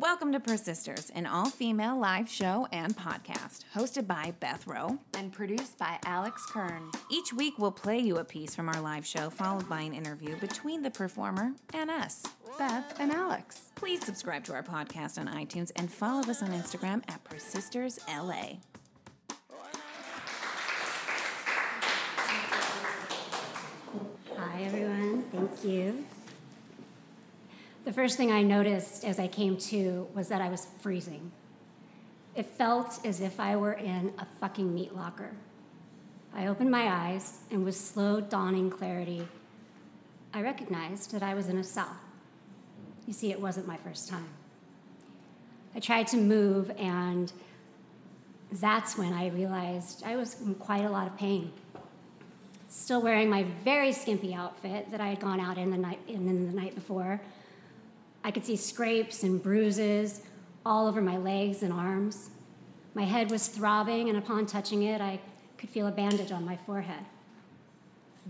Welcome to Persisters, an all-female live show and podcast, hosted by Beth Rowe and produced by Alex Kern. Each week, we'll play you a piece from our live show, followed by an interview between the performer and us, Beth and Alex. Please subscribe to our podcast on iTunes and follow us on Instagram at PersistersLA. Hi, everyone. Thank you. The first thing I noticed as I came to was that I was freezing. It felt as if I were in a fucking meat locker. I opened my eyes, and with slow dawning clarity, I recognized that I was in a cell. You see, it wasn't my first time. I tried to move, and that's when I realized I was in quite a lot of pain. Still wearing my very skimpy outfit that I had gone out in the night before, I could see scrapes and bruises all over my legs and arms. My head was throbbing, and upon touching it, I could feel a bandage on my forehead.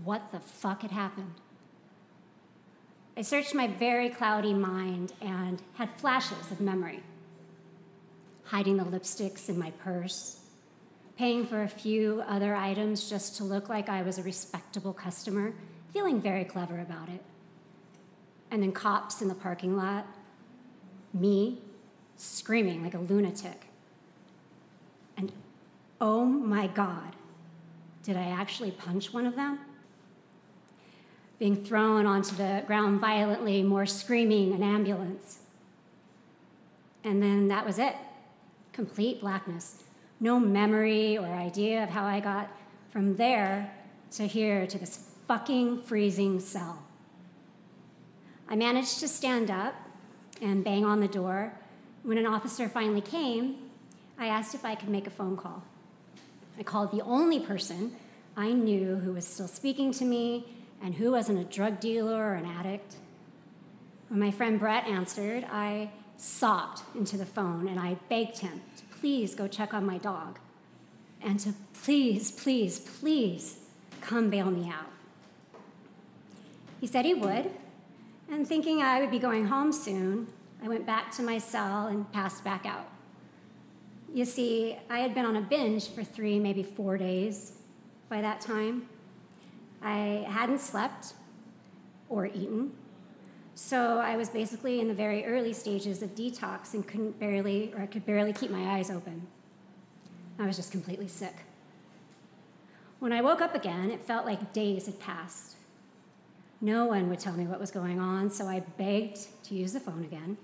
What the fuck had happened? I searched my very cloudy mind and had flashes of memory. Hiding the lipsticks in my purse, paying for a few other items just to look like I was a respectable customer, feeling very clever about it. And then cops in the parking lot, me screaming like a lunatic. And oh my God, did I actually punch one of them? Being thrown onto the ground violently, more screaming, an ambulance. And then that was it, complete blackness. No memory or idea of how I got from there to here to this fucking freezing cell. I managed to stand up and bang on the door. When an officer finally came, I asked if I could make a phone call. I called the only person I knew who was still speaking to me and who wasn't a drug dealer or an addict. When my friend Brett answered, I sobbed into the phone and I begged him to please go check on my dog and to please, please, please come bail me out. He said he would. And thinking I would be going home soon, I went back to my cell and passed back out. You see, I had been on a binge for 3, maybe 4 days by that time. I hadn't slept or eaten, so I was basically in the very early stages of detox and I could barely keep my eyes open. I was just completely sick. When I woke up again, it felt like days had passed. No one would tell me what was going on, so I begged to use the phone again.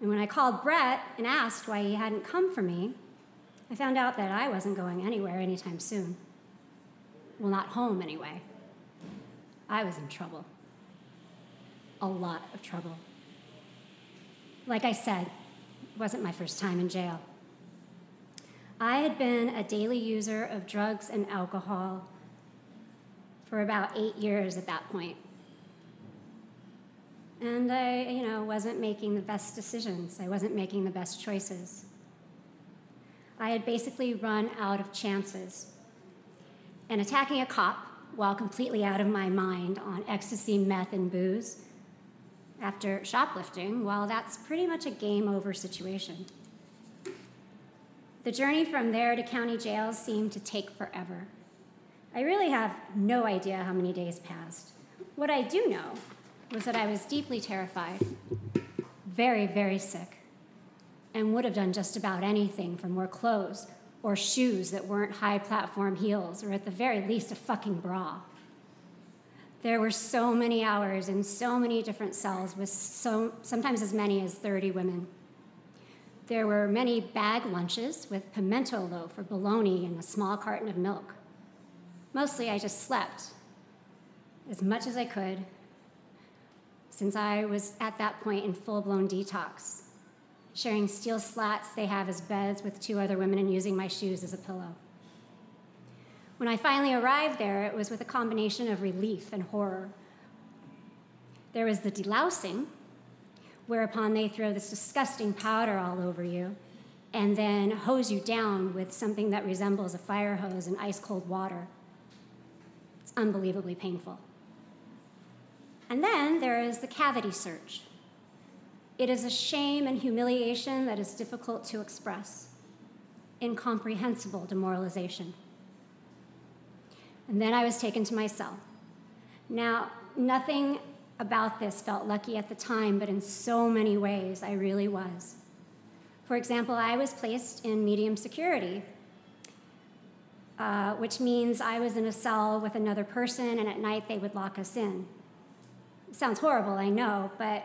And when I called Brett and asked why he hadn't come for me, I found out that I wasn't going anywhere anytime soon. Well, not home anyway. I was in trouble. A lot of trouble. Like I said, it wasn't my first time in jail. I had been a daily user of drugs and alcohol for about 8 years at that point. And I, wasn't making the best decisions. I wasn't making the best choices. I had basically run out of chances. And attacking a cop while completely out of my mind on ecstasy, meth, and booze after shoplifting, well, that's pretty much a game over situation. The journey from there to county jail seemed to take forever. I really have no idea how many days passed. What I do know was that I was deeply terrified, very, very sick, and would have done just about anything for more clothes or shoes that weren't high-platform heels or at the very least a fucking bra. There were so many hours in so many different cells with sometimes as many as 30 women. There were many bag lunches with pimento loaf or bologna and a small carton of milk. Mostly, I just slept as much as I could since I was at that point in full-blown detox, sharing steel slats they have as beds with 2 other women and using my shoes as a pillow. When I finally arrived there, it was with a combination of relief and horror. There was the delousing, whereupon they throw this disgusting powder all over you and then hose you down with something that resembles a fire hose and ice-cold water. It's unbelievably painful. And then there is the cavity search. It is a shame and humiliation that is difficult to express, incomprehensible demoralization. And then I was taken to my cell. Now, nothing about this felt lucky at the time, but in so many ways, I really was. For example, I was placed in medium security, which means I was in a cell with another person, and at night they would lock us in. It sounds horrible, I know, but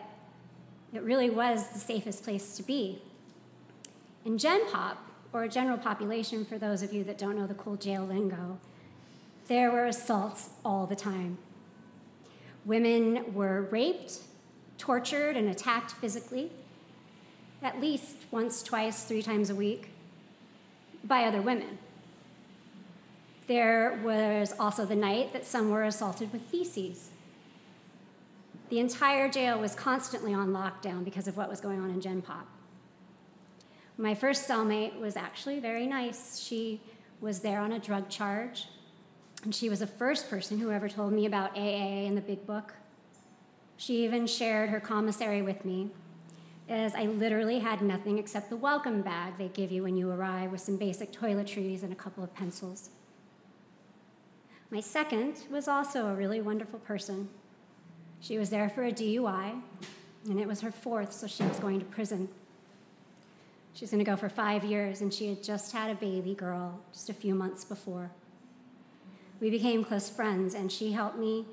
it really was the safest place to be. In Gen Pop, or general population for those of you that don't know the cool jail lingo, there were assaults all the time. Women were raped, tortured, and attacked physically, at least once, twice, three times a week, by other women. There was also the night that some were assaulted with feces. The entire jail was constantly on lockdown because of what was going on in Gen Pop. My first cellmate was actually very nice. She was there on a drug charge, and she was the first person who ever told me about AA and the Big Book. She even shared her commissary with me, as I literally had nothing except the welcome bag they give you when you arrive with some basic toiletries and a couple of pencils. My second was also a really wonderful person. She was there for a DUI, and it was her fourth, so she was going to prison. She was going to go for 5 years, and she had just had a baby girl just a few months before. We became close friends, and she helped me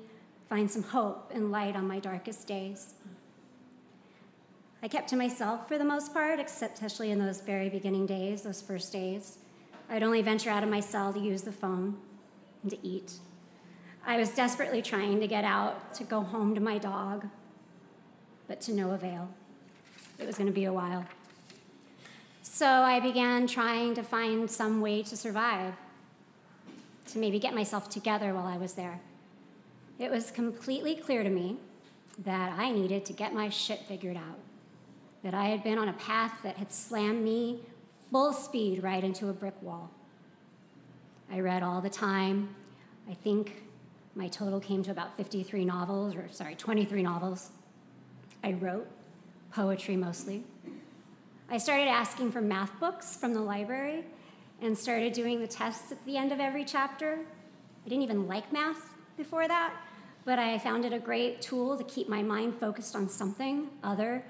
find some hope and light on my darkest days. I kept to myself for the most part, except especially in those very beginning days, those first days. I'd only venture out of my cell to use the phone and to eat. I was desperately trying to get out, to go home to my dog, but to no avail. It was going to be a while. So I began trying to find some way to survive, to maybe get myself together while I was there. It was completely clear to me that I needed to get my shit figured out, that I had been on a path that had slammed me full speed right into a brick wall. I read all the time. I think my total came to about 23 novels. I wrote poetry mostly. I started asking for math books from the library and started doing the tests at the end of every chapter. I didn't even like math before that, but I found it a great tool to keep my mind focused on something other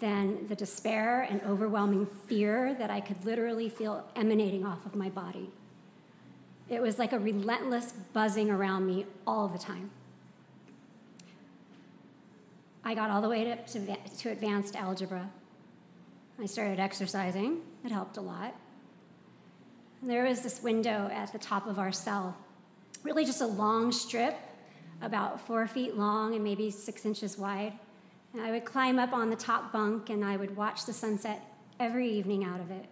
than the despair and overwhelming fear that I could literally feel emanating off of my body. It was like a relentless buzzing around me all the time. I got all the way to advanced algebra. I started exercising. It helped a lot. And there was this window at the top of our cell, really just a long strip, about 4 feet long and maybe 6 inches wide. And I would climb up on the top bunk, and I would watch the sunset every evening out of it.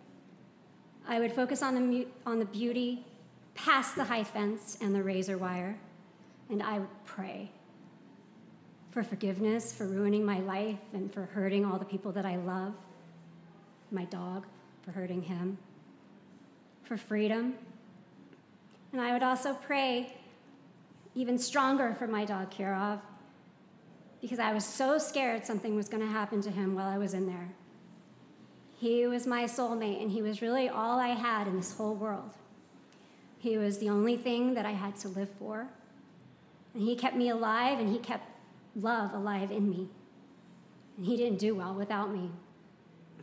I would focus on the beauty past the high fence and the razor wire, and I would pray for forgiveness, for ruining my life, and for hurting all the people that I love, my dog, for hurting him, for freedom. And I would also pray even stronger for my dog, Kirov, because I was so scared something was going to happen to him while I was in there. He was my soulmate, and he was really all I had in this whole world. He was the only thing that I had to live for. And he kept me alive, and he kept love alive in me. And he didn't do well without me.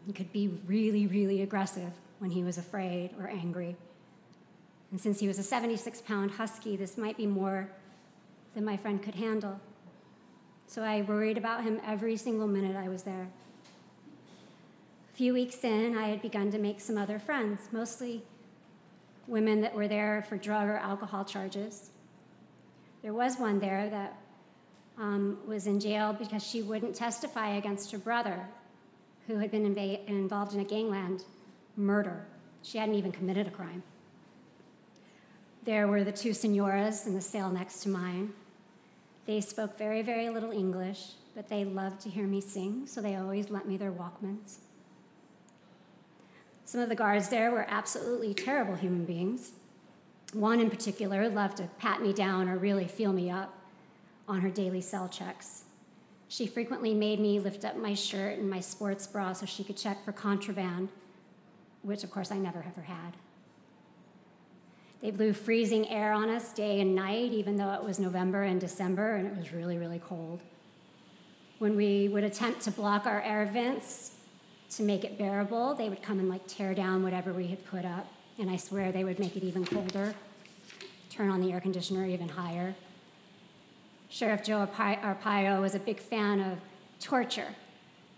He could be really, really aggressive when he was afraid or angry. And since he was a 76-pound husky, this might be more than my friend could handle. So I worried about him every single minute I was there. A few weeks in, I had begun to make some other friends, mostly women that were there for drug or alcohol charges. There was one there that was in jail because she wouldn't testify against her brother, who had been involved in a gangland murder. She hadn't even committed a crime. There were the two senoras in the cell next to mine. They spoke very, very little English, but they loved to hear me sing, so they always lent me their Walkmans. Some of the guards there were absolutely terrible human beings. One in particular loved to pat me down or really feel me up on her daily cell checks. She frequently made me lift up my shirt and my sports bra so she could check for contraband, which, of course, I never ever had. They blew freezing air on us day and night, even though it was November and December, and it was really, really cold. When we would attempt to block our air vents to make it bearable, they would come and tear down whatever we had put up, and I swear they would make it even colder, turn on the air conditioner even higher. Sheriff Joe Arpaio was a big fan of torture,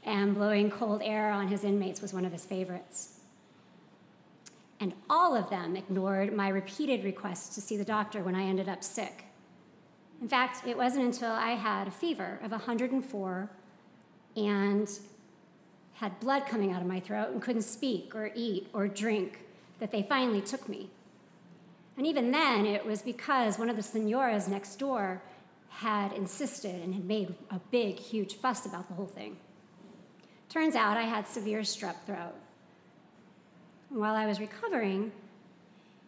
and blowing cold air on his inmates was one of his favorites. And all of them ignored my repeated requests to see the doctor when I ended up sick. In fact, it wasn't until I had a fever of 104 and had blood coming out of my throat and couldn't speak or eat or drink that they finally took me. And even then, it was because one of the senoras next door had insisted and had made a big, huge fuss about the whole thing. Turns out I had severe strep throat. While I was recovering,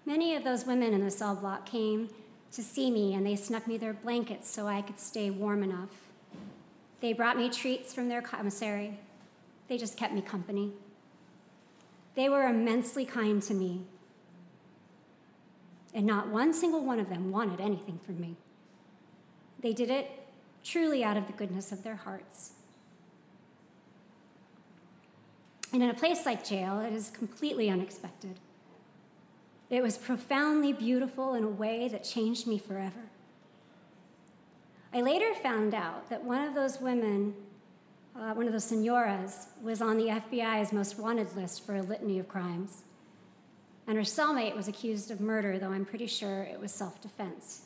many of those women in the cell block came to see me, and they snuck me their blankets so I could stay warm enough. They brought me treats from their commissary. They just kept me company. They were immensely kind to me, and not one single one of them wanted anything from me. They did it truly out of the goodness of their hearts. And in a place like jail, it is completely unexpected. It was profoundly beautiful in a way that changed me forever. I later found out that one of those women, one of those senoras, was on the FBI's most wanted list for a litany of crimes. And her cellmate was accused of murder, though I'm pretty sure it was self-defense.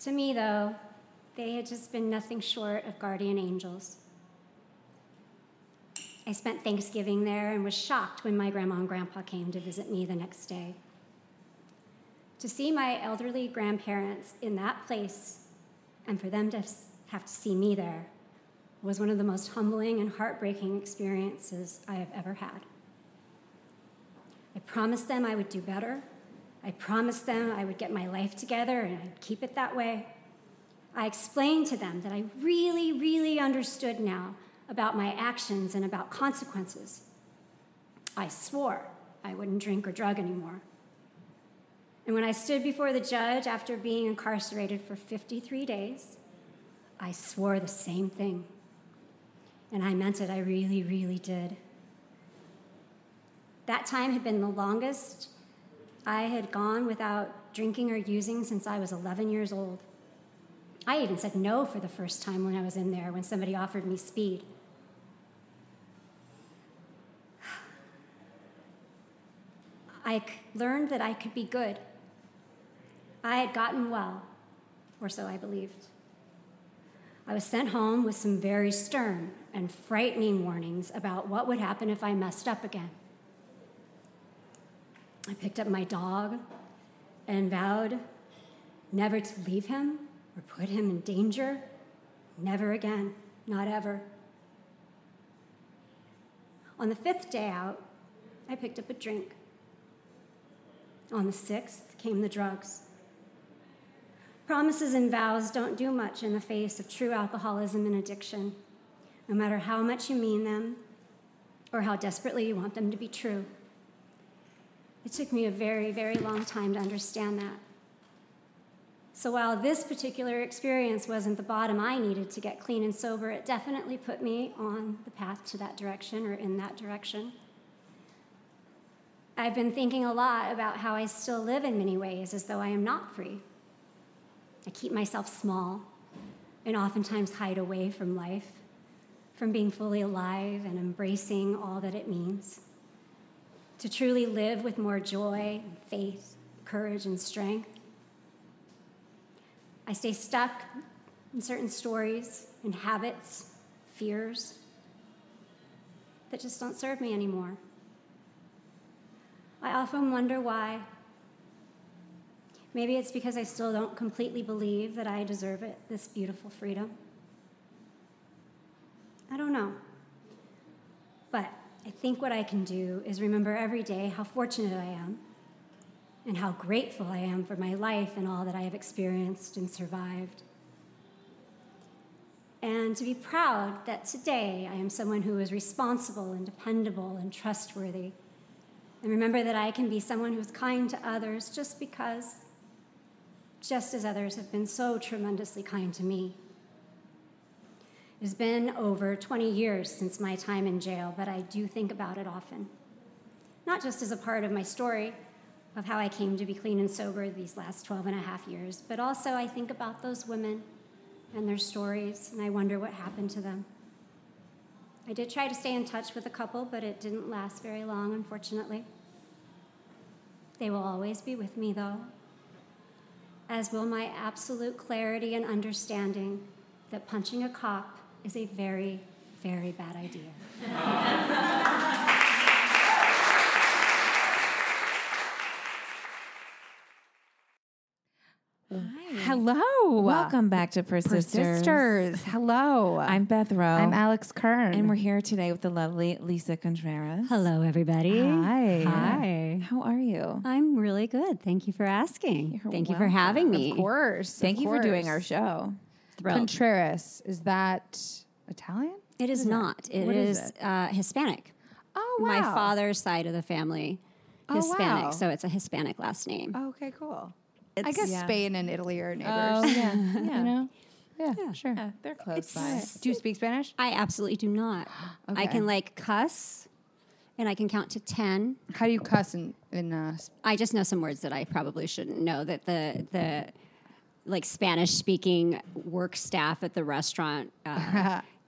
To me, though, they had just been nothing short of guardian angels. I spent Thanksgiving there and was shocked when my grandma and grandpa came to visit me the next day. To see my elderly grandparents in that place, and for them to have to see me there, was one of the most humbling and heartbreaking experiences I have ever had. I promised them I would do better. I promised them I would get my life together and I'd keep it that way. I explained to them that I really, really understood now about my actions and about consequences. I swore I wouldn't drink or drug anymore. And when I stood before the judge after being incarcerated for 53 days, I swore the same thing. And I meant it, I really, really did. That time had been the longest I had gone without drinking or using since I was 11 years old. I even said no for the first time when I was in there, when somebody offered me speed. I learned that I could be good. I had gotten well, or so I believed. I was sent home with some very stern and frightening warnings about what would happen if I messed up again. I picked up my dog and vowed never to leave him or put him in danger. Never again, not ever. On the 5th day out, I picked up a drink. On the 6th came the drugs. Promises and vows don't do much in the face of true alcoholism and addiction, no matter how much you mean them or how desperately you want them to be true. It took me a very, very long time to understand that. So while this particular experience wasn't the bottom I needed to get clean and sober, it definitely put me on the path to that direction or in that direction. I've been thinking a lot about how I still live in many ways as though I am not free. I keep myself small and oftentimes hide away from life, from being fully alive and embracing all that it means. To truly live with more joy, faith, courage, and strength. I stay stuck in certain stories and habits, fears that just don't serve me anymore. I often wonder why. Maybe it's because I still don't completely believe that I deserve it, this beautiful freedom. I don't know. But I think what I can do is remember every day how fortunate I am, and how grateful I am for my life and all that I have experienced and survived. and to be proud that today I am someone who is responsible and dependable and trustworthy. And remember that I can be someone who's kind to others just because, just as others have been so tremendously kind to me. It's been over 20 years since my time in jail, but I do think about it often. Not just as a part of my story of how I came to be clean and sober these last 12 and a half years, but also I think about those women and their stories, and I wonder what happened to them. I did try to stay in touch with a couple, but it didn't last very long, unfortunately. They will always be with me, though, as will my absolute clarity and understanding that punching a cop is a very, very bad idea. Hello. Welcome back to Persisters. Hello. I'm Beth Rowe. I'm Alex Kern. And we're here today with the lovely Lisa Contreras. Hello, everybody. Hi. Hi. How are you? I'm really good. Thank you for asking. Thank you for having me. Of course. Thank you for doing our show. Thrilled. Contreras, is that Italian? It is not. It is Hispanic. Oh, wow. My father's side of the family, Hispanic. Oh, wow. So it's a Hispanic last name. Oh, okay, cool. I guess Spain and Italy are neighbors. Oh, yeah. You know? Yeah, sure. Yeah, they're close by. Do you speak Spanish? I absolutely do not. Okay. I can, cuss, and I can count to 10. How do you cuss in I just know some words that I probably shouldn't know, that the Spanish-speaking work staff at the restaurant,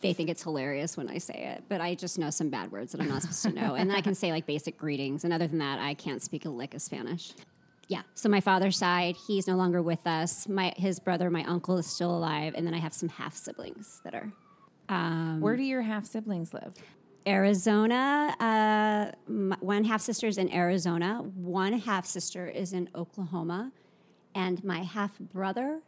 they think it's hilarious when I say it. But I just know some bad words that I'm not supposed to know. And then I can say, basic greetings. And other than that, I can't speak a lick of Spanish. Yeah, so my father's side, he's no longer with us. His brother, my uncle, is still alive, and then I have some half-siblings that are... Where do your half-siblings live? Arizona. One half-sister is in Arizona. One half-sister is in Oklahoma, and my half-brother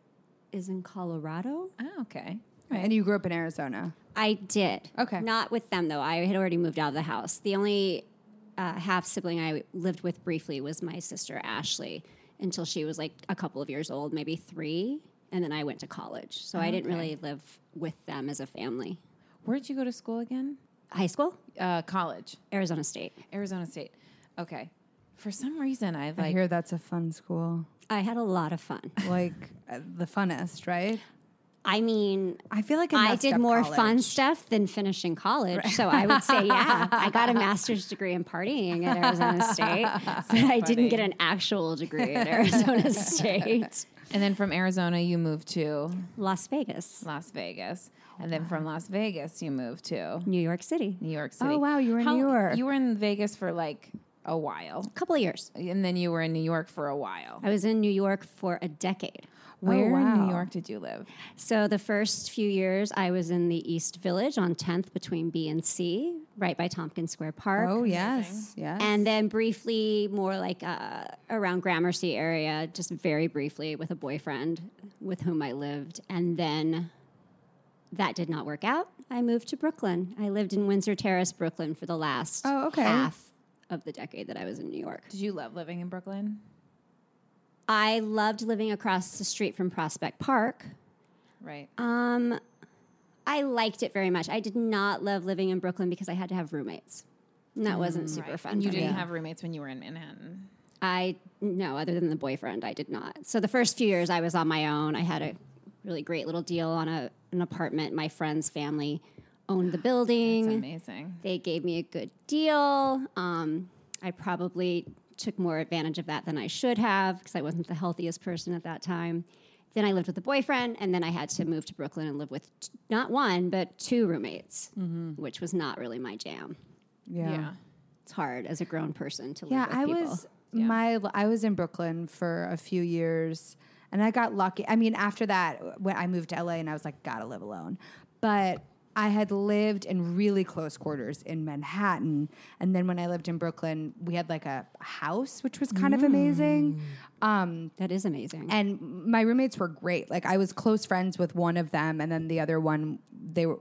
is in Colorado. Oh, okay. Right. And you grew up in Arizona? I did. Okay. Not with them, though. I had already moved out of the house. The only... half-sibling I lived with briefly was my sister, Ashley, until she was a couple of years old, maybe 3, and then I went to college. So I didn't really live with them as a family. Where did you go to school again? High school? College. Arizona State. Okay. For some reason, I hear that's a fun school. I had a lot of fun. The funnest, right? I mean, I feel like I did more fun stuff than finishing college, right. So I would say, yeah, I got a master's degree in partying at Arizona State, but I didn't get an actual degree at Arizona State. And then from Arizona, you moved to? Las Vegas. And then from Las Vegas, you moved to? New York City. Oh, wow, you were in New York. You were in Vegas for, a while. A couple of years. And then you were in New York for a while. I was in New York for a decade. Where in New York did you live? So the first few years, I was in the East Village on 10th between B and C, right by Tompkins Square Park. Oh, yes. And then briefly, more around Gramercy area, just very briefly with a boyfriend with whom I lived. And then that did not work out. I moved to Brooklyn. I lived in Windsor Terrace, Brooklyn for the last half of the decade that I was in New York. Did you love living in Brooklyn? I loved living across the street from Prospect Park. Right. I liked it very much. I did not love living in Brooklyn because I had to have roommates. And that wasn't super fun. And you didn't have roommates when you were in Manhattan? No, other than the boyfriend, I did not. So the first few years I was on my own. I had a really great little deal on an apartment. My friend's family owned the building. That's amazing. They gave me a good deal. I probably took more advantage of that than I should have because I wasn't the healthiest person at that time. Then I lived with a boyfriend, and then I had to move to Brooklyn and live with not one, but 2 roommates, which was not really my jam. Yeah. It's hard as a grown person to live with people. I was in Brooklyn for a few years, and I got lucky. I mean, after that, when I moved to LA, and I was like, gotta live alone. But I had lived in really close quarters in Manhattan. And then when I lived in Brooklyn, we had a house, which was kind of amazing. That is amazing. And my roommates were great. I was close friends with one of them. And then the other one, the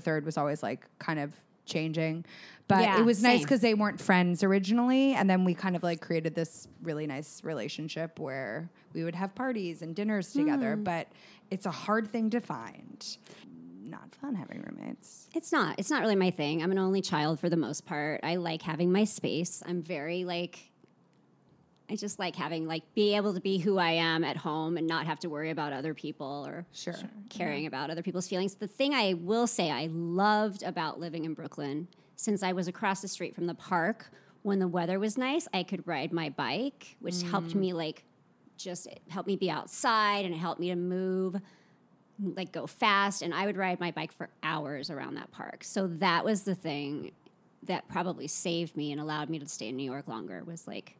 third was always kind of changing. But it was nice because they weren't friends originally. And then we kind of created this really nice relationship where we would have parties and dinners together. But it's a hard thing to find. not fun having roommates. It's not. It's not really my thing. I'm an only child for the most part. I like having my space. I'm very, like, I just like having, like, be able to be who I am at home and not have to worry about other people or caring about other people's feelings. The thing I will say I loved about living in Brooklyn, since I was across the street from the park, when the weather was nice, I could ride my bike, which helped me, like, just it helped me be outside, and it helped me to move, like, go fast. And I would ride my bike for hours around that park. So that was the thing that probably saved me and allowed me to stay in New York longer, was, like,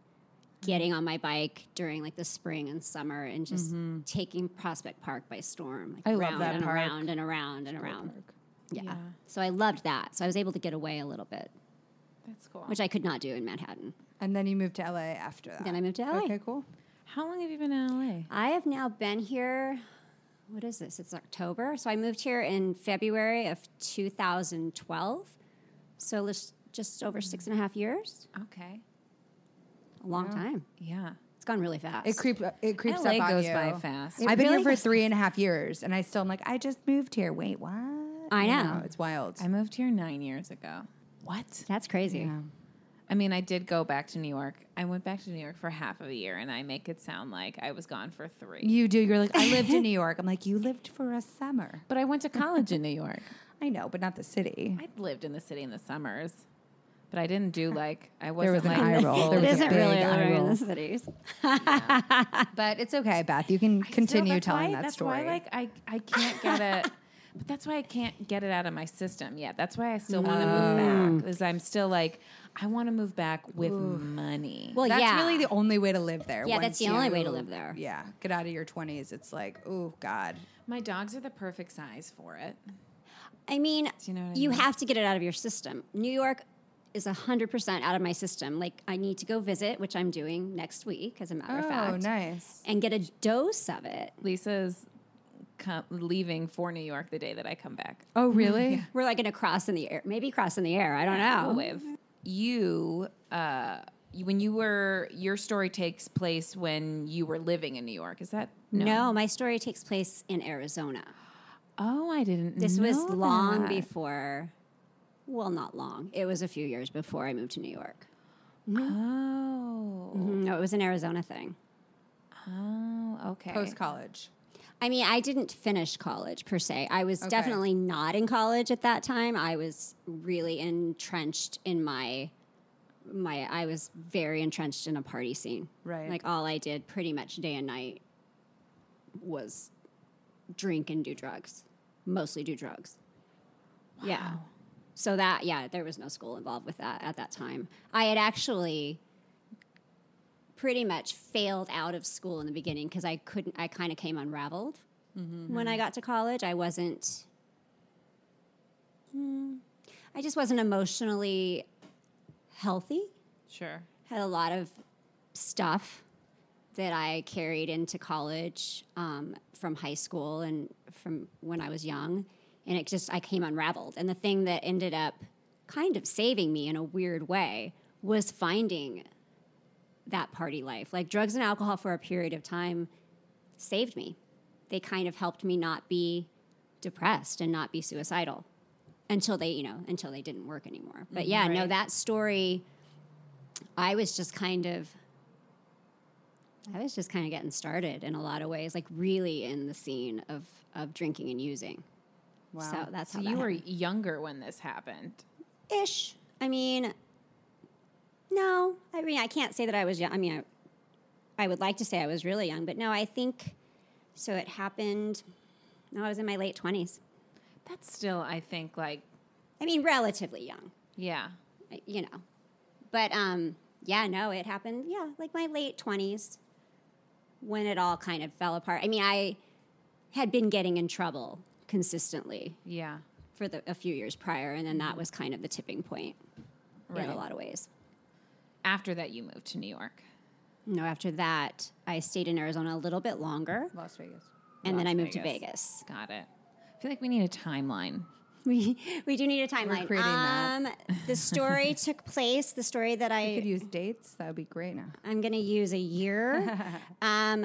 getting on my bike during, like, the spring and summer and just taking Prospect Park by storm. Like, I love that park. Around and around and around. Yeah. So I loved that. So I was able to get away a little bit. That's cool. Which I could not do in Manhattan. And then you moved to LA after that. Then I moved to LA. Okay, cool. How long have you been in LA? I have now been here, what is this? It's October. So I moved here in February of 2012. So just over 6.5 years. Okay. A long time. Yeah. It's gone really fast. It creeps LA up on you. LA goes by fast. I've been here for 3.5 years, and I still am like, I just moved here. Wait, what? I know. It's wild. I moved here 9 years ago. What? That's crazy. Yeah. I mean, I did go back to New York. I went back to New York for half of a year, and I make it sound like I was gone for 3. You do. You're like, I lived in New York. I'm like, you lived for a summer. But I went to college in New York. I know, but not the city. I lived in the city in the summers, but I didn't do, like, I wasn't like. There was an eye roll. There was isn't a really eye roll in the cities. Yeah. But it's okay, Beth. You can continue telling that story. That's why, like, I can't get it. But that's why I can't get it out of my system yet. That's why I still want to move back, because I'm still like, I want to move back with money. Well, that's really the only way to live there. Yeah, that's the only way to live there. Yeah, get out of your 20s. It's like, oh, God. My dogs are the perfect size for it. I mean, you know what I mean? You have to get it out of your system. New York is 100% out of my system. Like, I need to go visit, which I'm doing next week, as a matter of fact. Oh, nice. And get a dose of it. Lisa's leaving for New York the day that I come back. Oh, really? Yeah. We're like going to cross in the air. Maybe cross in the air. I don't know. With you, when you were, your story takes place when you were living in New York. Is that? No, my story takes place in Arizona. Oh, I didn't know that. This was long before, well, not long. It was a few years before I moved to New York. Oh. No, it was an Arizona thing. Oh, okay. Post-college. I mean, I didn't finish college, per se. I was definitely not in college at that time. I was really entrenched in my. I was very entrenched in a party scene. Right. Like, all I did pretty much day and night was drink and do drugs. Mostly do drugs. Wow. Yeah. So that, there was no school involved with that at that time. I had actually pretty much failed out of school in the beginning because I kind of came unraveled when I got to college. I wasn't, I just wasn't emotionally healthy. Sure. Had a lot of stuff that I carried into college from high school and from when I was young. And I came unraveled. And the thing that ended up kind of saving me in a weird way was finding that party life. Like, drugs and alcohol for a period of time saved me. They kind of helped me not be depressed and not be suicidal until they didn't work anymore. But that story, I was just kind of getting started in a lot of ways, like really in the scene of drinking and using. Wow. So that's how you were younger when this happened. Ish. I mean, no, I mean, I can't say that I was young. I mean, I would like to say I was really young, but no, I think, so it happened, no, I was in my late 20s. That's still, I think, like... I mean, relatively young. Yeah. You know. But, it happened, like my late 20s when it all kind of fell apart. I mean, I had been getting in trouble consistently. Yeah. For a few years prior, and then that was kind of the tipping point in a lot of ways. After that, you moved to New York. No, after that, I stayed in Arizona a little bit longer. Las Vegas. And then I moved to Vegas. Got it. I feel like we need a timeline. We do need a timeline. We're creating that. The story took place, the story that I... You could use dates. That would be great now. I'm going to use a year. I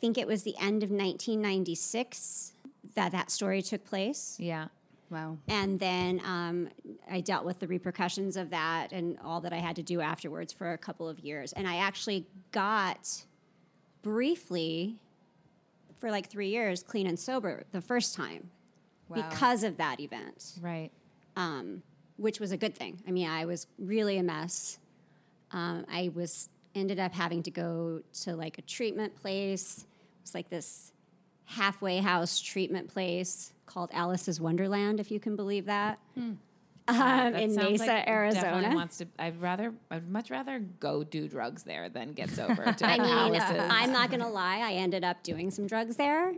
think it was the end of 1996. that story took place. Yeah. Wow. And then I dealt with the repercussions of that and all that I had to do afterwards for a couple of years. And I actually got briefly, for like 3 years, clean and sober the first time. Wow. Because of that event. Right. Which was a good thing. I mean, I was really a mess. Ended up having to go to like a treatment place. It was like this halfway house treatment place called Alice's Wonderland, if you can believe that. That in Mesa, like Arizona. I'd much rather go do drugs there than get sober. I mean, I'm not going to lie. I ended up doing some drugs there.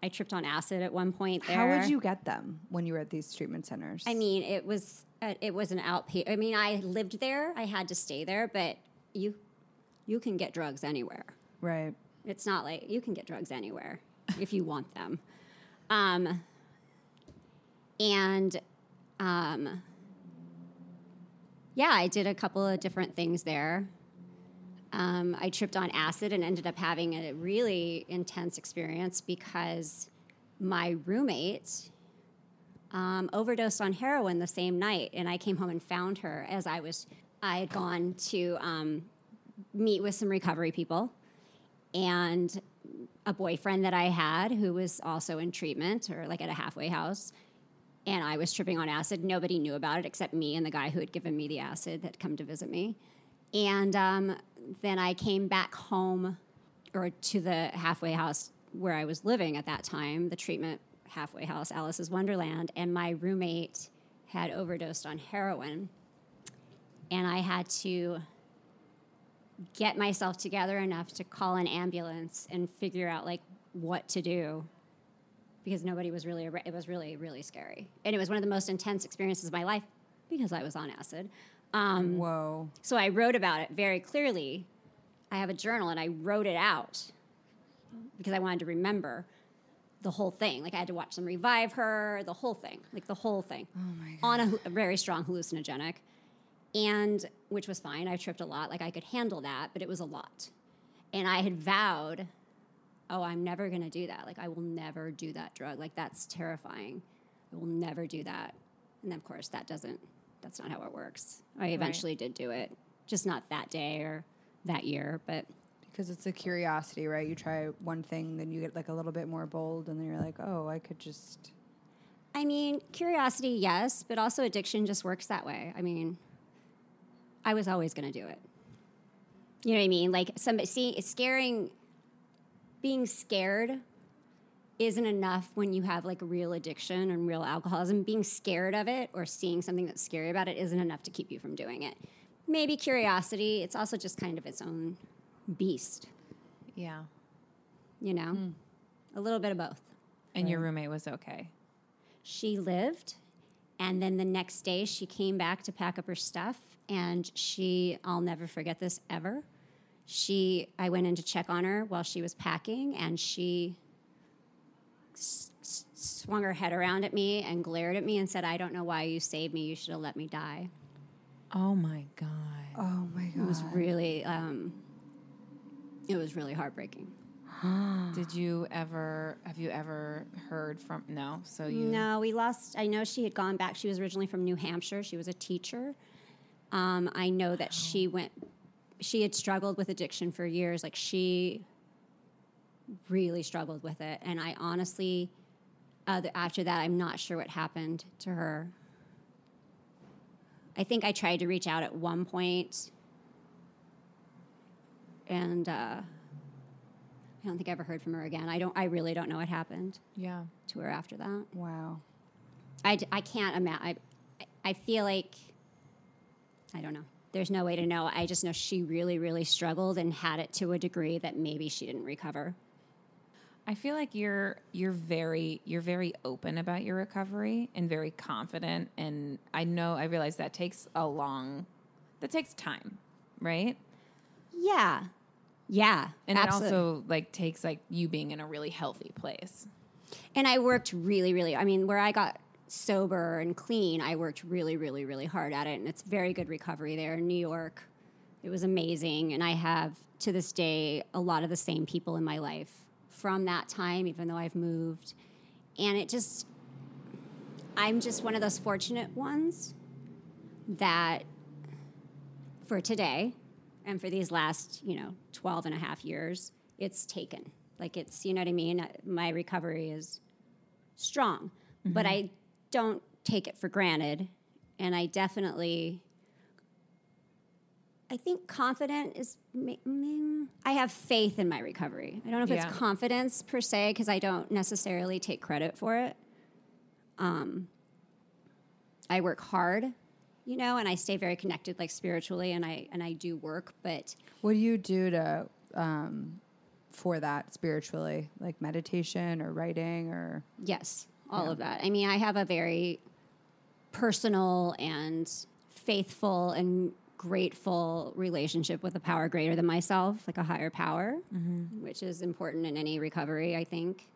I tripped on acid at one point there. How would you get them when you were at these treatment centers? I mean, it was an outpatient. I mean, I lived there. I had to stay there, but you can get drugs anywhere. Right. It's not like you can get drugs anywhere if you want them. I did a couple of different things there. I tripped on acid and ended up having a really intense experience because my roommate overdosed on heroin the same night, and I came home and found her as I had gone to meet with some recovery people and a boyfriend that I had who was also in treatment or like at a halfway house, and I was tripping on acid. Nobody knew about it except me and the guy who had given me the acid that had come to visit me. And then I came back home or to the halfway house where I was living at that time, the treatment halfway house, Alice's Wonderland, and my roommate had overdosed on heroin. And I had to get myself together enough to call an ambulance and figure out, like, what to do because nobody was really – it was really, really scary. And it was one of the most intense experiences of my life because I was on acid. Whoa. So I wrote about it very clearly. I have a journal, and I wrote it out because I wanted to remember the whole thing. Like, I had to watch them revive her, the whole thing. Like, the whole thing. Oh, my God. On a very strong hallucinogenic. And which was fine. I tripped a lot. Like, I could handle that, but it was a lot. And I had vowed, I'm never going to do that. Like, I will never do that drug. Like, that's terrifying. I will never do that. And then, of course, that's not how it works. I eventually did do it. Just not that day or that year, but. Because it's a curiosity, right? You try one thing, then you get, like, a little bit more bold, and then you're like, I could just. I mean, curiosity, yes, but also addiction just works that way. I mean, I was always going to do it. You know what I mean? Like, being scared isn't enough when you have, like, real addiction and real alcoholism. Being scared of it or seeing something that's scary about it isn't enough to keep you from doing it. Maybe curiosity. It's also just kind of its own beast. Yeah. You know? Mm. A little bit of both. And your roommate was okay? She lived. And then the next day, she came back to pack up her stuff, and I'll never forget this ever. I went in to check on her while she was packing, and she swung her head around at me and glared at me and said, "I don't know why you saved me. You should have let me die." Oh, my God. Oh, my God. It was really heartbreaking. Have you ever heard from, no? So you. No, we lost, I know she had gone back. She was originally from New Hampshire. She was a teacher. I know that she had struggled with addiction for years. Like, she really struggled with it. And I honestly, after that, I'm not sure what happened to her. I think I tried to reach out at one point, and, I don't think I ever heard from her again. I really don't know what happened. Yeah. To her after that. Wow. I can't imagine. I feel like, I don't know. There's no way to know. I just know she really, really struggled and had it to a degree that maybe she didn't recover. I feel like you're very open about your recovery and very confident. And I realize that takes time, right? Yeah. Yeah, and absolutely. It also, like, takes, like, you being in a really healthy place. And I worked really, really. I mean, where I got sober and clean, I worked really, really, really hard at it, and it's very good recovery there in New York. It was amazing, and I have to this day a lot of the same people in my life from that time, even though I've moved, And it just, I'm just one of those fortunate ones that for today and for these last, 12 and a half years, it's taken. Like it's, you know what I mean? My recovery is strong, mm-hmm. but I don't take it for granted. And I definitely, I think confident is, I have faith in my recovery. I don't know if it's confidence per se, because I don't necessarily take credit for it. I work hard, and I stay very connected, like spiritually, and I do work, but. What do you do to, for that spiritually, like meditation or writing or? Yes, all of that. I mean, I have a very personal and faithful and grateful relationship with a power greater than myself, like a higher power, mm-hmm. which is important in any recovery, I think,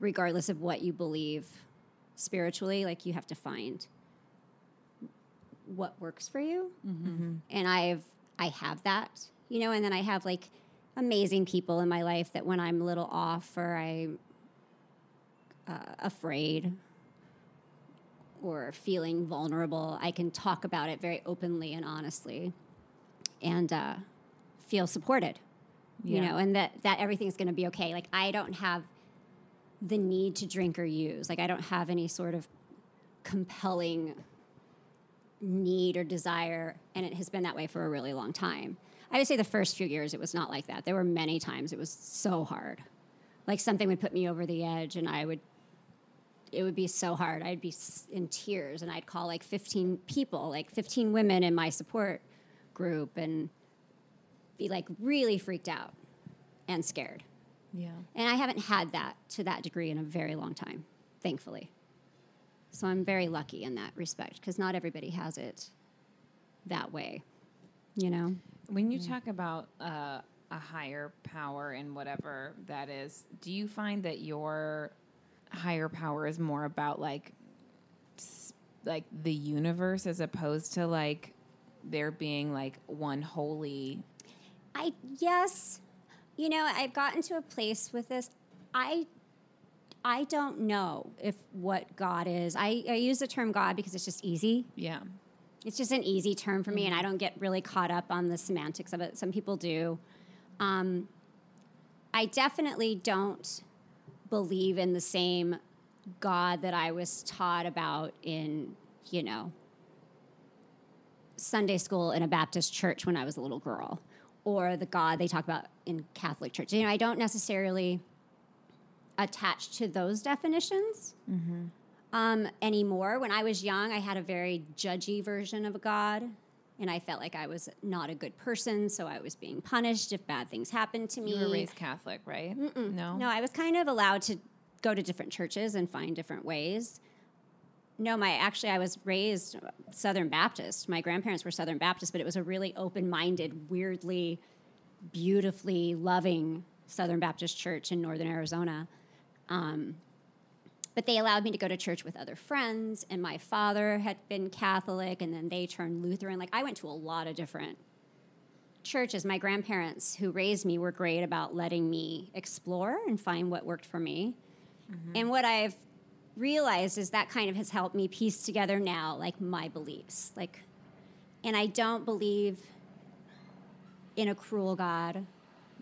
regardless of what you believe spiritually. Like you have to find what works for you. Mm-hmm. And I have that, and then I have like amazing people in my life that when I'm a little off or I'm afraid or feeling vulnerable, I can talk about it very openly and honestly and feel supported, and that everything's going to be okay. Like I don't have the need to drink or use. Like I don't have any sort of compelling need or desire, and it has been that way for a really long time. I would say the first few years it was not like that. There were many times it was so hard. Like something would put me over the edge and it would be so hard. I'd be in tears and I'd call like 15 people, like 15 women in my support group and be like really freaked out and scared. Yeah. And I haven't had that to that degree in a very long time, thankfully. So I'm very lucky in that respect because not everybody has it that way, When you talk about a higher power and whatever that is, do you find that your higher power is more about like the universe as opposed to like there being like one holy? Yes. I've gotten to a place with this. I don't know if what God is. I use the term God because it's just easy. Yeah. It's just an easy term for me, and I don't get really caught up on the semantics of it. Some people do. I definitely don't believe in the same God that I was taught about in, Sunday school in a Baptist church when I was a little girl, or the God they talk about in Catholic church. I don't necessarily attach to those definitions. Mm-hmm. Anymore. When I was young, I had a very judgy version of a God, and I felt like I was not a good person, so I was being punished if bad things happened to me. You were raised Catholic, right? Mm-mm. No, I was kind of allowed to go to different churches and find different ways. I was raised Southern Baptist. My grandparents were Southern Baptist, but it was a really open-minded, weirdly, beautifully loving Southern Baptist church in northern Arizona. But they allowed me to go to church with other friends, and my father had been Catholic, and then they turned Lutheran. Like, I went to a lot of different churches. My grandparents who raised me were great about letting me explore and find what worked for me. Mm-hmm. And what I've realized is that kind of has helped me piece together now, like, my beliefs. Like, and I don't believe in a cruel God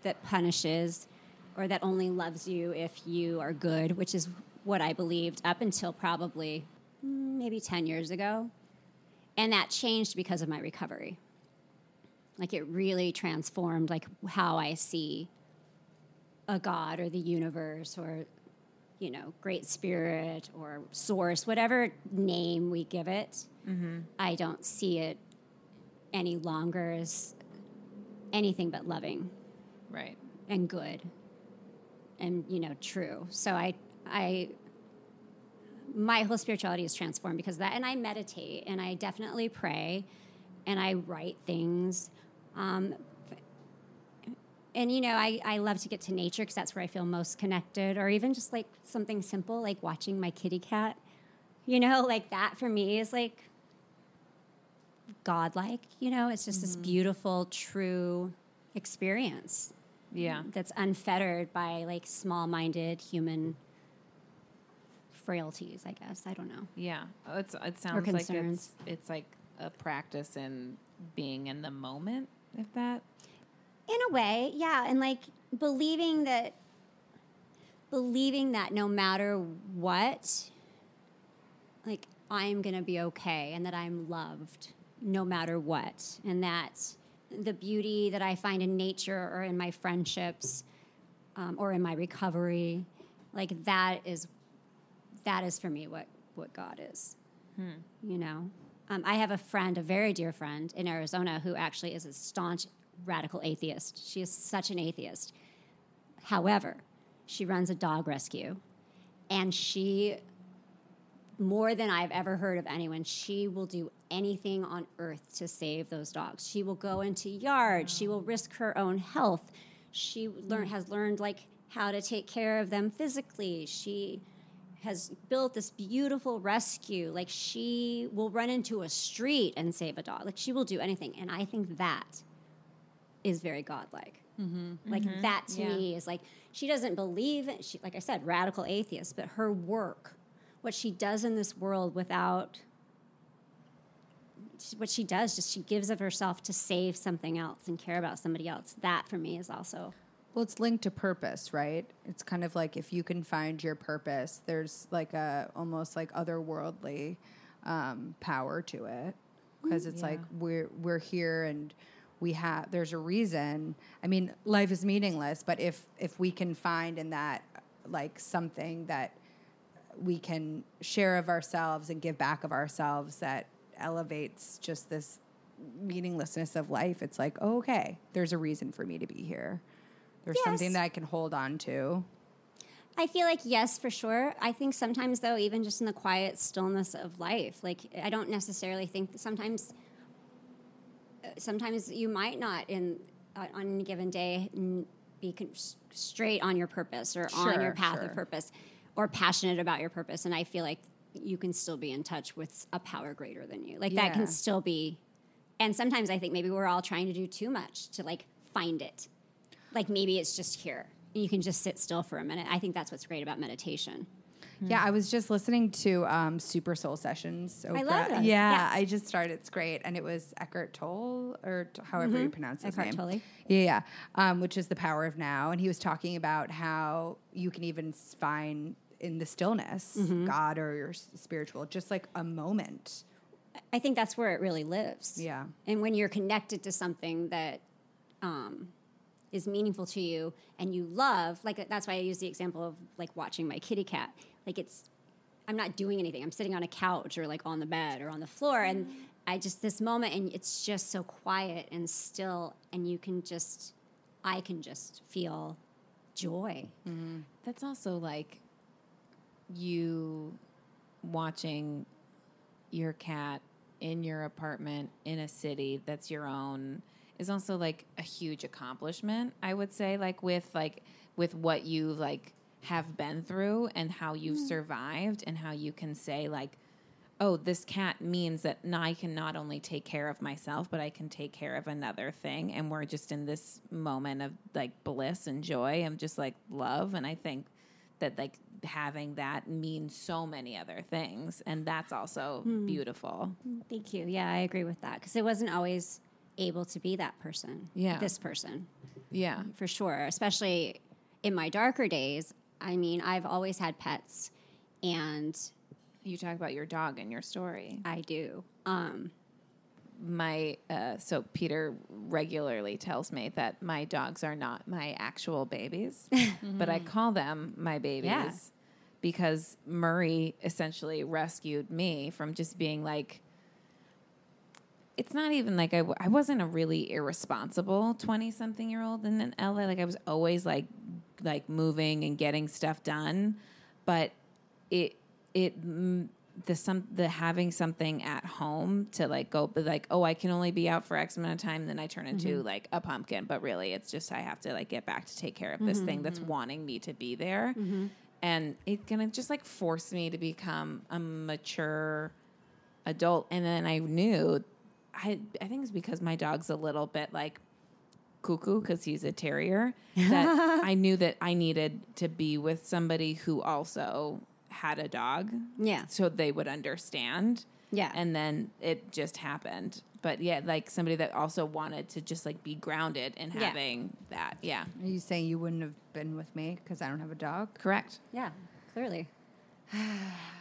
that punishes or that only loves you if you are good, which is what I believed up until probably maybe 10 years ago. And that changed because of my recovery. Like it really transformed like how I see a God or the universe or, Great Spirit or Source, whatever name we give it. Mm-hmm. I don't see it any longer as anything but loving. Right. And good. And, true. So my whole spirituality is transformed because of that. And I meditate, and I definitely pray, and I write things. I love to get to nature because that's where I feel most connected, or even just like something simple, like watching my kitty cat, like that for me is like godlike, it's just this beautiful, true experience. Yeah. That's unfettered by like small-minded human frailties, I guess. I don't know. Yeah. It sounds like it's like a practice in being in the moment, if that. In a way, yeah. And like believing that no matter what, like I'm going to be okay and that I'm loved no matter what. And that the beauty that I find in nature or in my friendships or in my recovery, like that is for me what God is, you know? I have a friend, a very dear friend in Arizona who actually is a staunch radical atheist. She is such an atheist. However, she runs a dog rescue, and she, more than I've ever heard of anyone, she will do anything on earth to save those dogs. She will go into yards. Wow. She will risk her own health. She has learned like how to take care of them physically. She has built this beautiful rescue. Like she will run into a street and save a dog. Like she will do anything. And I think that is very godlike. Mm-hmm. Like that to me is like, she doesn't believe it. She, like I said, radical atheist, but her work, what she does in this world without, what she does, just she gives of herself to save something else and care about somebody else. That for me is also. Well, it's linked to purpose, right? It's kind of like if you can find your purpose, there's like a almost like otherworldly power to it, because it's like we're here and we have. There's a reason. I mean, life is meaningless, but if we can find in that like something that we can share of ourselves and give back of ourselves, that elevates just this meaninglessness of life. It's like, oh, okay, there's a reason for me to be here. There's something that I can hold on to. I feel like, yes, for sure. I think sometimes, though, even just in the quiet stillness of life, like I don't necessarily think that sometimes you might not on any given day be straight on your purpose or on your path of purpose or passionate about your purpose. And I feel like you can still be in touch with a power greater than you. Like that can still be. And sometimes I think maybe we're all trying to do too much to like find it. Like maybe it's just here. You can just sit still for a minute. I think that's what's great about meditation. Yeah, I was just listening to Super Soul Sessions. Oprah. I love it. Yeah, I just started. It's great. And it was Eckhart Tolle, or however you pronounce his name. Eckhart Tolle. Yeah, which is The Power of Now. And he was talking about how you can even find in the stillness God or your spiritual, just like a moment. I think that's where it really lives. Yeah. And when you're connected to something that... is meaningful to you and you love, like that's why I use the example of like watching my kitty cat. Like it's, I'm not doing anything. I'm sitting on a couch or like on the bed or on the floor. And I just, this moment, and it's just so quiet and still. And you can just, I can just feel joy. Mm-hmm. That's also like you watching your cat in your apartment in a city that's your own is also like a huge accomplishment, I would say, like with what you like have been through and how you've survived and how you can say like, oh, this cat means that now I can not only take care of myself, but I can take care of another thing. And we're just in this moment of like bliss and joy and just like love. And I think that like having that means so many other things. And that's also beautiful. Thank you. Yeah, I agree with that. 'Cause it wasn't always able to be that person, this person. Yeah. For sure. Especially in my darker days. I mean, I've always had pets, and... You talk about your dog in your story. I do. So Peter regularly tells me that my dogs are not my actual babies, but I call them my babies because Murray essentially rescued me from just being like, it's not even like I wasn't a really irresponsible 20-something-year-old in LA. Like I was always like moving and getting stuff done, but the having something at home to like go, but like, oh, I can only be out for X amount of time. Then I turn into like a pumpkin, but really it's just, I have to like get back to take care of this thing that's wanting me to be there. Mm-hmm. And it kind of just like forced me to become a mature adult. And then I knew I think it's because my dog's a little bit like cuckoo because he's a terrier that I knew that I needed to be with somebody who also had a dog. Yeah. So they would understand. Yeah. And then it just happened. But yeah, like somebody that also wanted to just like be grounded in having that. Yeah. Are you saying you wouldn't have been with me because I don't have a dog? Correct. Yeah, clearly.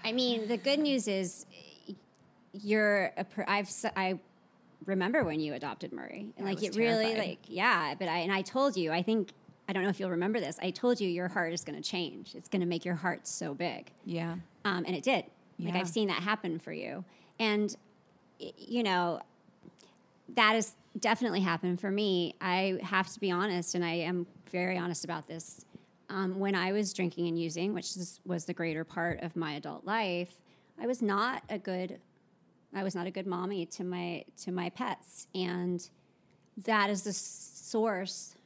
I mean, the good news is I remember when you adopted Murray. And like it really terrifying. Like, yeah, but I told you, I think, I don't know if you'll remember this. I told you your heart is going to change. It's going to make your heart so big. Yeah. And it did. Yeah. Like I've seen that happen for you. And, you know, that has definitely happened for me. I have to be honest, and I am very honest about this. When I was drinking and using, which was the greater part of my adult life, I was not a good mommy to my pets. And that is the source,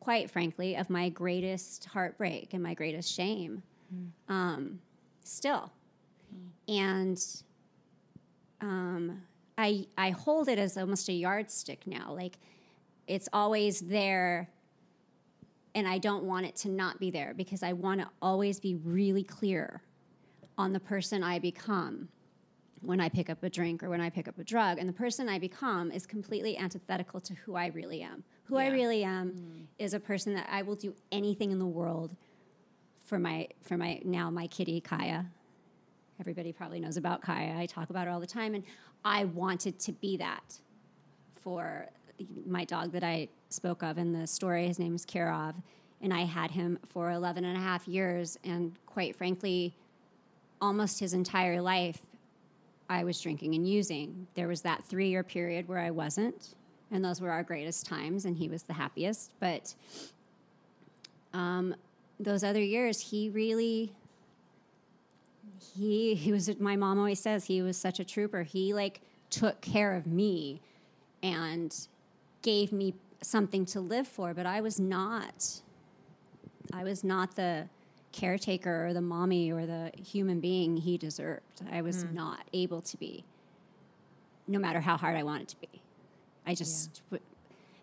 quite frankly, of my greatest heartbreak and my greatest shame still. Mm. And I hold it as almost a yardstick now. Like, it's always there, and I don't want it to not be there because I want to always be really clear on the person I become when I pick up a drink or when I pick up a drug. And the person I become is completely antithetical to who I really am. Who I really am is a person that I will do anything in the world for my now my kitty, Kaya. Everybody probably knows about Kaya. I talk about her all the time. And I wanted to be that for my dog that I spoke of in the story. His name is Kirov. And I had him for 11 and a half years. And quite frankly, almost his entire life, I was drinking and using. There was that 3-year period where I wasn't, and those were our greatest times, and he was the happiest. But those other years, he was, my mom always says, he was such a trooper. He, like, took care of me and gave me something to live for, but I was not the caretaker or the mommy or the human being he deserved. I was not able to be, no matter how hard I wanted to be. I just,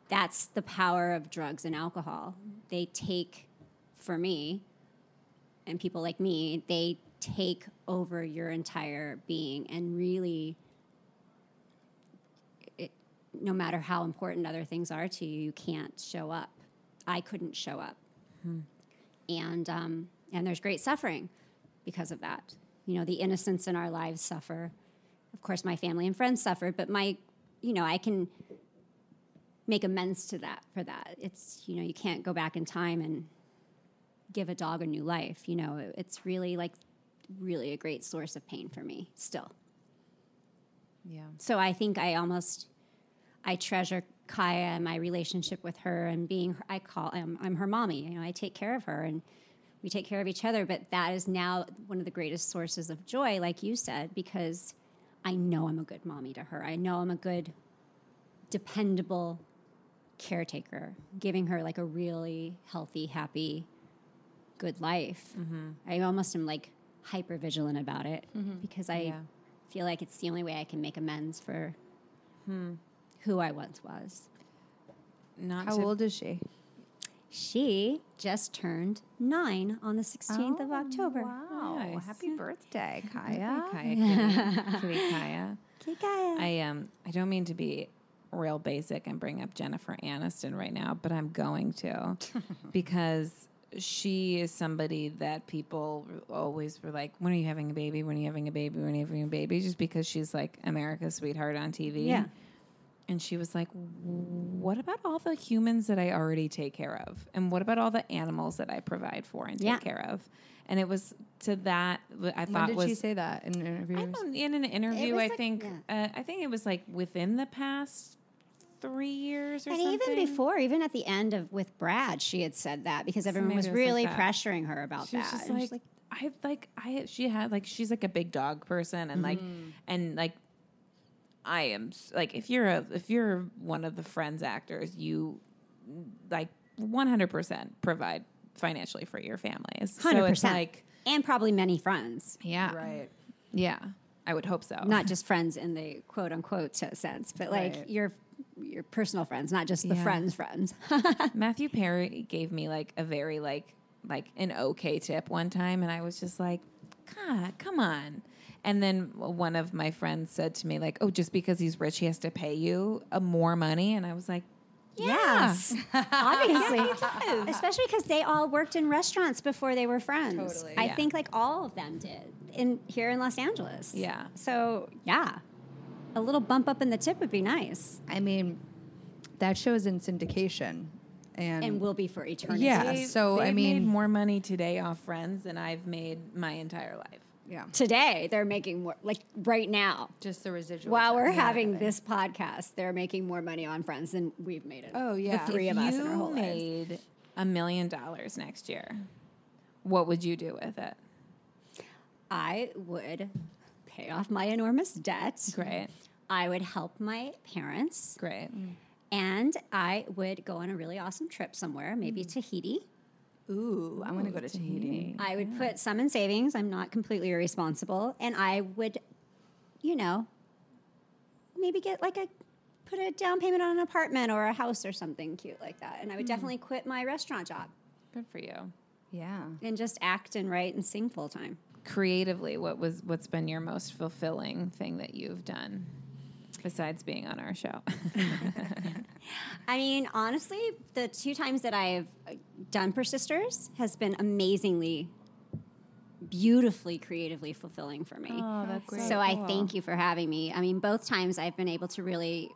that's the power of drugs and alcohol. They take, for me, and people like me, they take over your entire being and really, no matter how important other things are to you, you can't show up. I couldn't show up. Hmm. And there's great suffering because of that. You know, the innocents in our lives suffer. Of course, my family and friends suffer, but I can make amends to that for that. It's, you know, you can't go back in time and give a dog a new life. You know, it's really really a great source of pain for me still. Yeah. So I think I treasure Kaya and my relationship with her and being her, I'm her mommy. You know, I take care of her and we take care of each other, but that is now one of the greatest sources of joy, like you said, because I know I'm a good mommy to her. I know I'm a good, dependable caretaker, giving her like a really healthy, happy, good life. Mm-hmm. I almost am like hyper vigilant about it because I feel like it's the only way I can make amends for who I once was. How old is she? She just turned 9 on the 16th of October. Wow. Nice. Happy birthday, Kaya. Happy Kaya. Kitty Kaya. Kitty Kaya. I don't mean to be real basic and bring up Jennifer Aniston right now, but I'm going to because she is somebody that people always were like, when are you having a baby? When are you having a baby? When are you having a baby? Just because she's like America's sweetheart on TV. Yeah. And she was like, what about all the humans that I already take care of? And what about all the animals that I provide for and take care of? And it was to that, I thought was... When did she say that in an interview? In an interview, I think it was like within the past 3 years or something. And even before, even at the end of with Brad, she had said that because everyone was really like pressuring her about she that. She was just she's like a big dog person and I am like, if you're one of the Friends actors, you 100% provide financially for your families. 100%. So it's like, and probably many friends. Yeah. Right. Yeah. I would hope so. Not just friends in the quote unquote sense, but your personal friends, not just the friends' friends. Matthew Perry gave me like a very like an okay tip one time. And I was just like, God, come on. And then one of my friends said to me, like, oh, just because he's rich, he has to pay you more money. And I was like, yes. Obviously. Yeah, especially because they all worked in restaurants before they were friends. Totally. I think like all of them did here in Los Angeles. Yeah. So, yeah. A little bump up in the tip would be nice. I mean, that show's in syndication. And will be for eternity. Yeah. They've made more money today off Friends than I've made my entire life. Yeah. Today, they're making more, like right now. Just the residual. While we're having this podcast, they're making more money on Friends than we've made it. Oh, yeah. The three of us in our whole lives. If you made $1 million next year, what would you do with it? I would pay off my enormous debt. Great. I would help my parents. Great. Mm. And I would go on a really awesome trip somewhere, maybe Tahiti. Ooh, I want to go to Tahiti. I would put some in savings. I'm not completely irresponsible. And I would, you know, maybe get put a down payment on an apartment or a house or something cute like that. And I would definitely quit my restaurant job. Good for you. Yeah. And just act and write and sing full time. Creatively, what's been your most fulfilling thing that you've done? Besides being on our show. I mean, honestly, the 2 times that I've done Persisters has been amazingly, beautifully, creatively fulfilling for me. Oh, that's great. So I thank you for having me. I mean, both times I've been able to really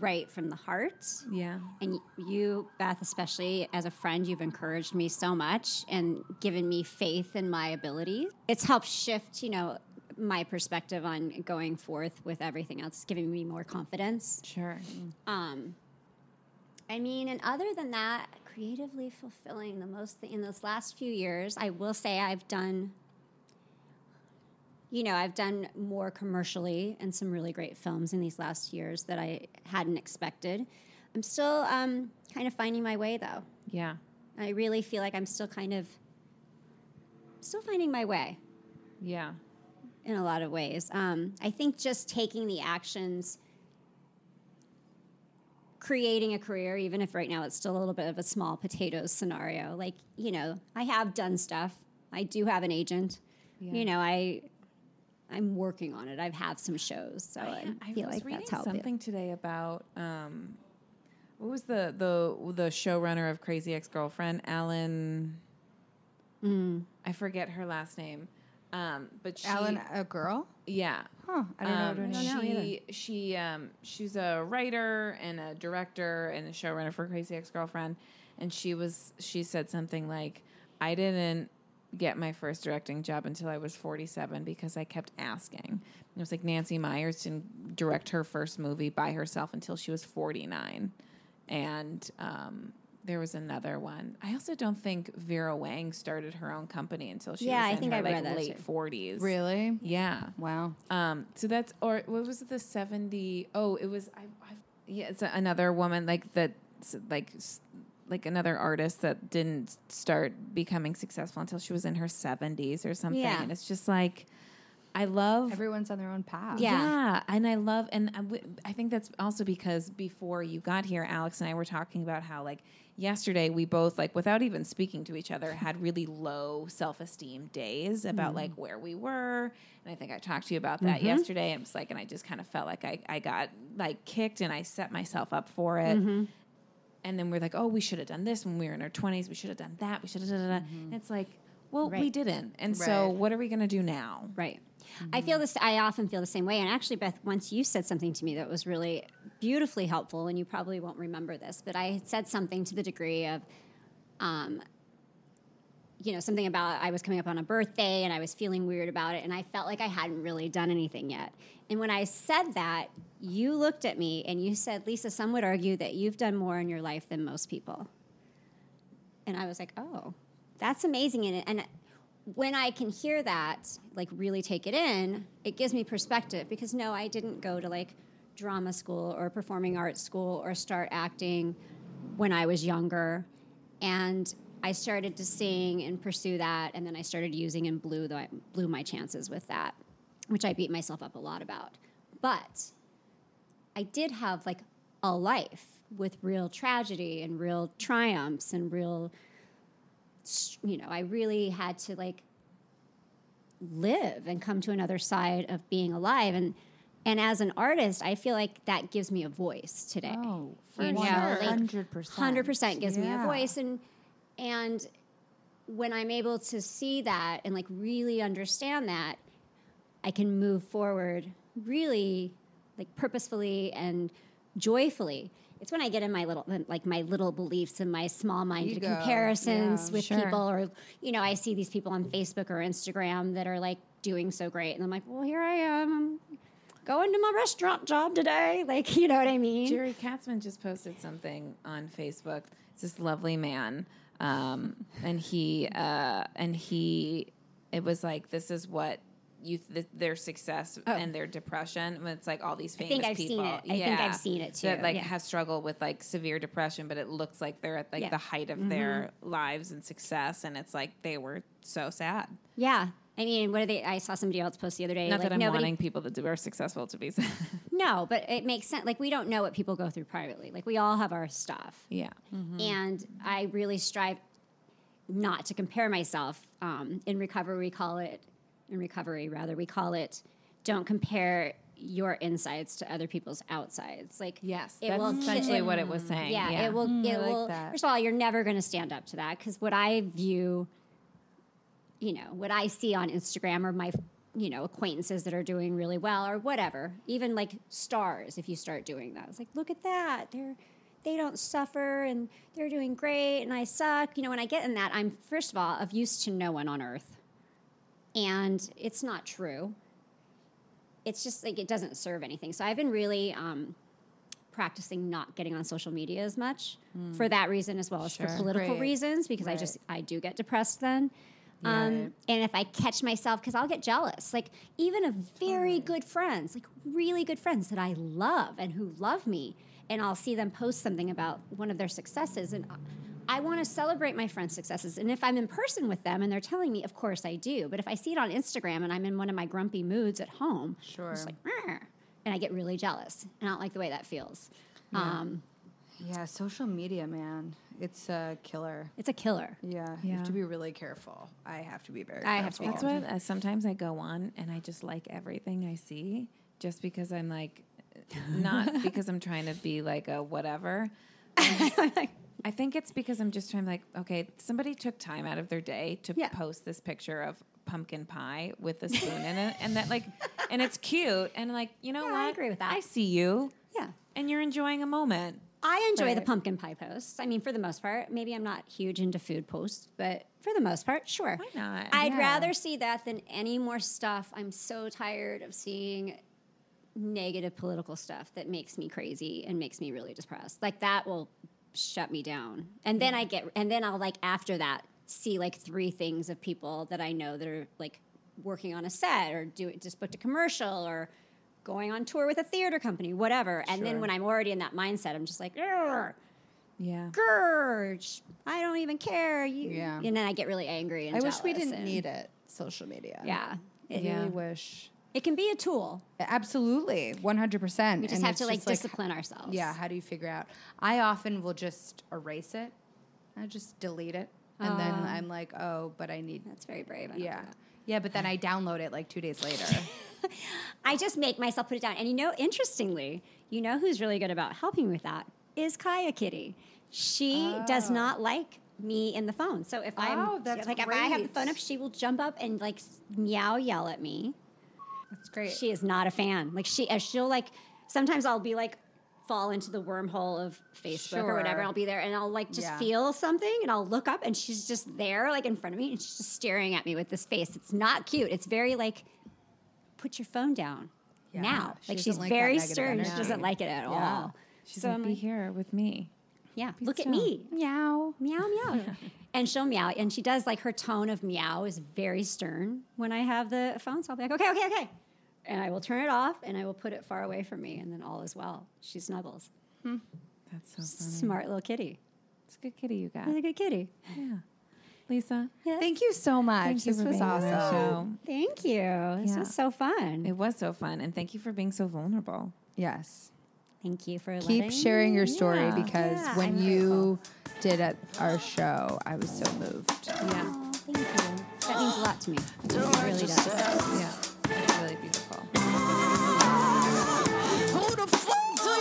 write from the heart. Yeah. And you, Beth, especially as a friend, you've encouraged me so much and given me faith in my abilities. It's helped shift, you know, my perspective on going forth with everything else, giving me more confidence. Sure. I mean, and other than that, creatively fulfilling the most in those last few years, I will say I've done more commercially and some really great films in these last years that I hadn't expected. I'm still kind of finding my way, though. Yeah. I really feel like I'm still kind of finding my way. Yeah. In a lot of ways. I think just taking the actions, creating a career, even if right now it's still a little bit of a small potatoes scenario. Like, you know, I have done stuff. I do have an agent. Yeah. You know, I'm working on it. I have some shows. So I feel like that's helpful. I was reading something today about, what was the showrunner of Crazy Ex Girlfriend, Alan? I forget her last name. But Alan, a girl? Yeah. Huh. I don't know what her name is. She's a writer and a director and a showrunner for Crazy Ex-Girlfriend. And she said something like, I didn't get my first directing job until I was 47 because I kept asking. And it was like Nancy Meyers didn't direct her first movie by herself until she was 49. And there was another one. I also don't think Vera Wang started her own company until she was in her late 40s. Really? Yeah. Wow. So that's, or what was it, the 70? Oh, it was. It's another woman like another artist that didn't start becoming successful until she was in her 70s or something. Yeah. And it's just like, I love... Everyone's on their own path. Yeah. And I love... I think that's also because before you got here, Alex and I were talking about how, like, yesterday we both, like, without even speaking to each other, had really low self-esteem days about, like, where we were. And I think I talked to you about that yesterday. And it was like... And I just kind of felt like I got, like, kicked and I set myself up for it. Mm-hmm. And then we're like, oh, we should have done this when we were in our 20s. We should have done that. We should have done that. And it's like, well, we didn't. And so what are we going to do now? Right. Mm-hmm. I often feel the same way. And actually, Beth, once you said something to me that was really beautifully helpful, and you probably won't remember this, but I had said something to the degree of, you know, something about I was coming up on a birthday and I was feeling weird about it. And I felt like I hadn't really done anything yet. And when I said that, you looked at me and you said, Lisa, some would argue that you've done more in your life than most people. And I was like, oh, that's amazing. And when I can hear that, like really take it in, it gives me perspective because no, I didn't go to like drama school or performing arts school or start acting when I was younger. And I started to sing and pursue that. And then I started using and blew my chances with that, which I beat myself up a lot about. But I did have like a life with real tragedy and real triumphs and real... You know, I really had to like live and come to another side of being alive. And as an artist, I feel like that gives me a voice today. Oh, for sure. 100%. 100% gives me a voice. And when I'm able to see that and, like, really understand that, I can move forward really, like, purposefully and joyfully. It's when I get in my little beliefs and my small-minded comparisons with people, or, you know, I see these people on Facebook or Instagram that are, like, doing so great. And I'm like, well, here I am. I'm going to my restaurant job today. Like, you know what I mean? Jerry Katzman just posted something on Facebook. It's this lovely man. It was like, this is what their success and their depression. It's like all these famous people. I think I've seen it too. That have struggled with severe depression, but it looks like they're at the height of their lives and success. And it's like, they were so sad. Yeah. I mean, I saw somebody else post the other day. Not that I'm wanting people that are successful to be sad. No, but it makes sense. Like, we don't know what people go through privately. Like, we all have our stuff. Yeah. Mm-hmm. And I really strive not to compare myself. In recovery, we call it don't compare your insides to other people's outsides. Like, yes, that's essentially what it was saying. Yeah, yeah. It will. First of all, you're never going to stand up to that, because what I view... you know, what I see on Instagram, or my, you know, acquaintances that are doing really well, or whatever, even like stars, if you start doing that, it's like, look at that. They don't suffer, and they're doing great, and I suck. You know, when I get in that, I'm, first of all, of use to no one on earth. And it's not true. It's just like, it doesn't serve anything. So I've been really practicing not getting on social media as much for that reason, as well as for political reasons, because I do get depressed then. Yeah. And if I catch myself, because I'll get jealous, like even of very good friends, like really good friends that I love and who love me, and I'll see them post something about one of their successes, and I want to celebrate my friends' successes. And if I'm in person with them and they're telling me, of course I do. But if I see it on Instagram and I'm in one of my grumpy moods at home, I'm just like, and I get really jealous, and I don't like the way that feels. Yeah. Yeah, social media, man. It's a killer. Yeah, you have to be really careful. I have to be very careful. That's why sometimes I go on and I just like everything I see, just because I'm like, not because I'm trying to be like a whatever. I think it's because I'm just trying to okay, somebody took time out of their day to post this picture of pumpkin pie with a spoon in it. And that and it's cute. And you know what? I agree with that. I see you. Yeah. And you're enjoying a moment. I enjoy the pumpkin pie posts. I mean, for the most part. Maybe I'm not huge into food posts, but for the most part, sure. Why not? I'd rather see that than any more stuff. I'm so tired of seeing negative political stuff that makes me crazy and makes me really depressed. Like, that will shut me down. And then I'll after that, see 3 things of people that I know that are working on a set, or just booked a commercial, or going on tour with a theater company, whatever. And then when I'm already in that mindset, I'm just like, Grrr, I don't even care. And then I get really angry and jealous. I wish we didn't need it, social media. Yeah. I really wish. It can be a tool. Absolutely, 100%. We just have to discipline ourselves. Yeah, how do you figure out? I often will just erase it. I just delete it. And then I'm like, oh, but I need... That's very brave. Yeah, but then I download it 2 days later. I just make myself put it down. And interestingly, who's really good about helping with that is Kaya Kitty. She does not like me in the phone. So if if I have the phone up, she will jump up and yell at me. That's great. She is not a fan. Sometimes I'll be fall into the wormhole of Facebook or whatever. I'll be there and I'll feel something, and I'll look up and she's just there in front of me, and she's just staring at me with this face. It's not cute. It's very put your phone down now. She's very stern. Energy. She doesn't like it at all. She's going to be here with me. Yeah. Look at me. Meow, meow, meow. And she'll meow. And she does her tone of meow is very stern when I have the phone. So I'll be okay. And I will turn it off, and I will put it far away from me, and then all is well. She snuggles. Hmm. That's so funny. Smart little kitty. It's a good kitty you got. It's a good kitty. Yeah. Lisa, thank you so much. This was awesome. Thank you. This was so fun. It was so fun, and thank you for being so vulnerable. Yes. Thank you for keep sharing your story because when you did at our show, I was so moved. Yeah. Thank you. That means means a lot to me. It really does. Yeah, it's really beautiful. Who the fuck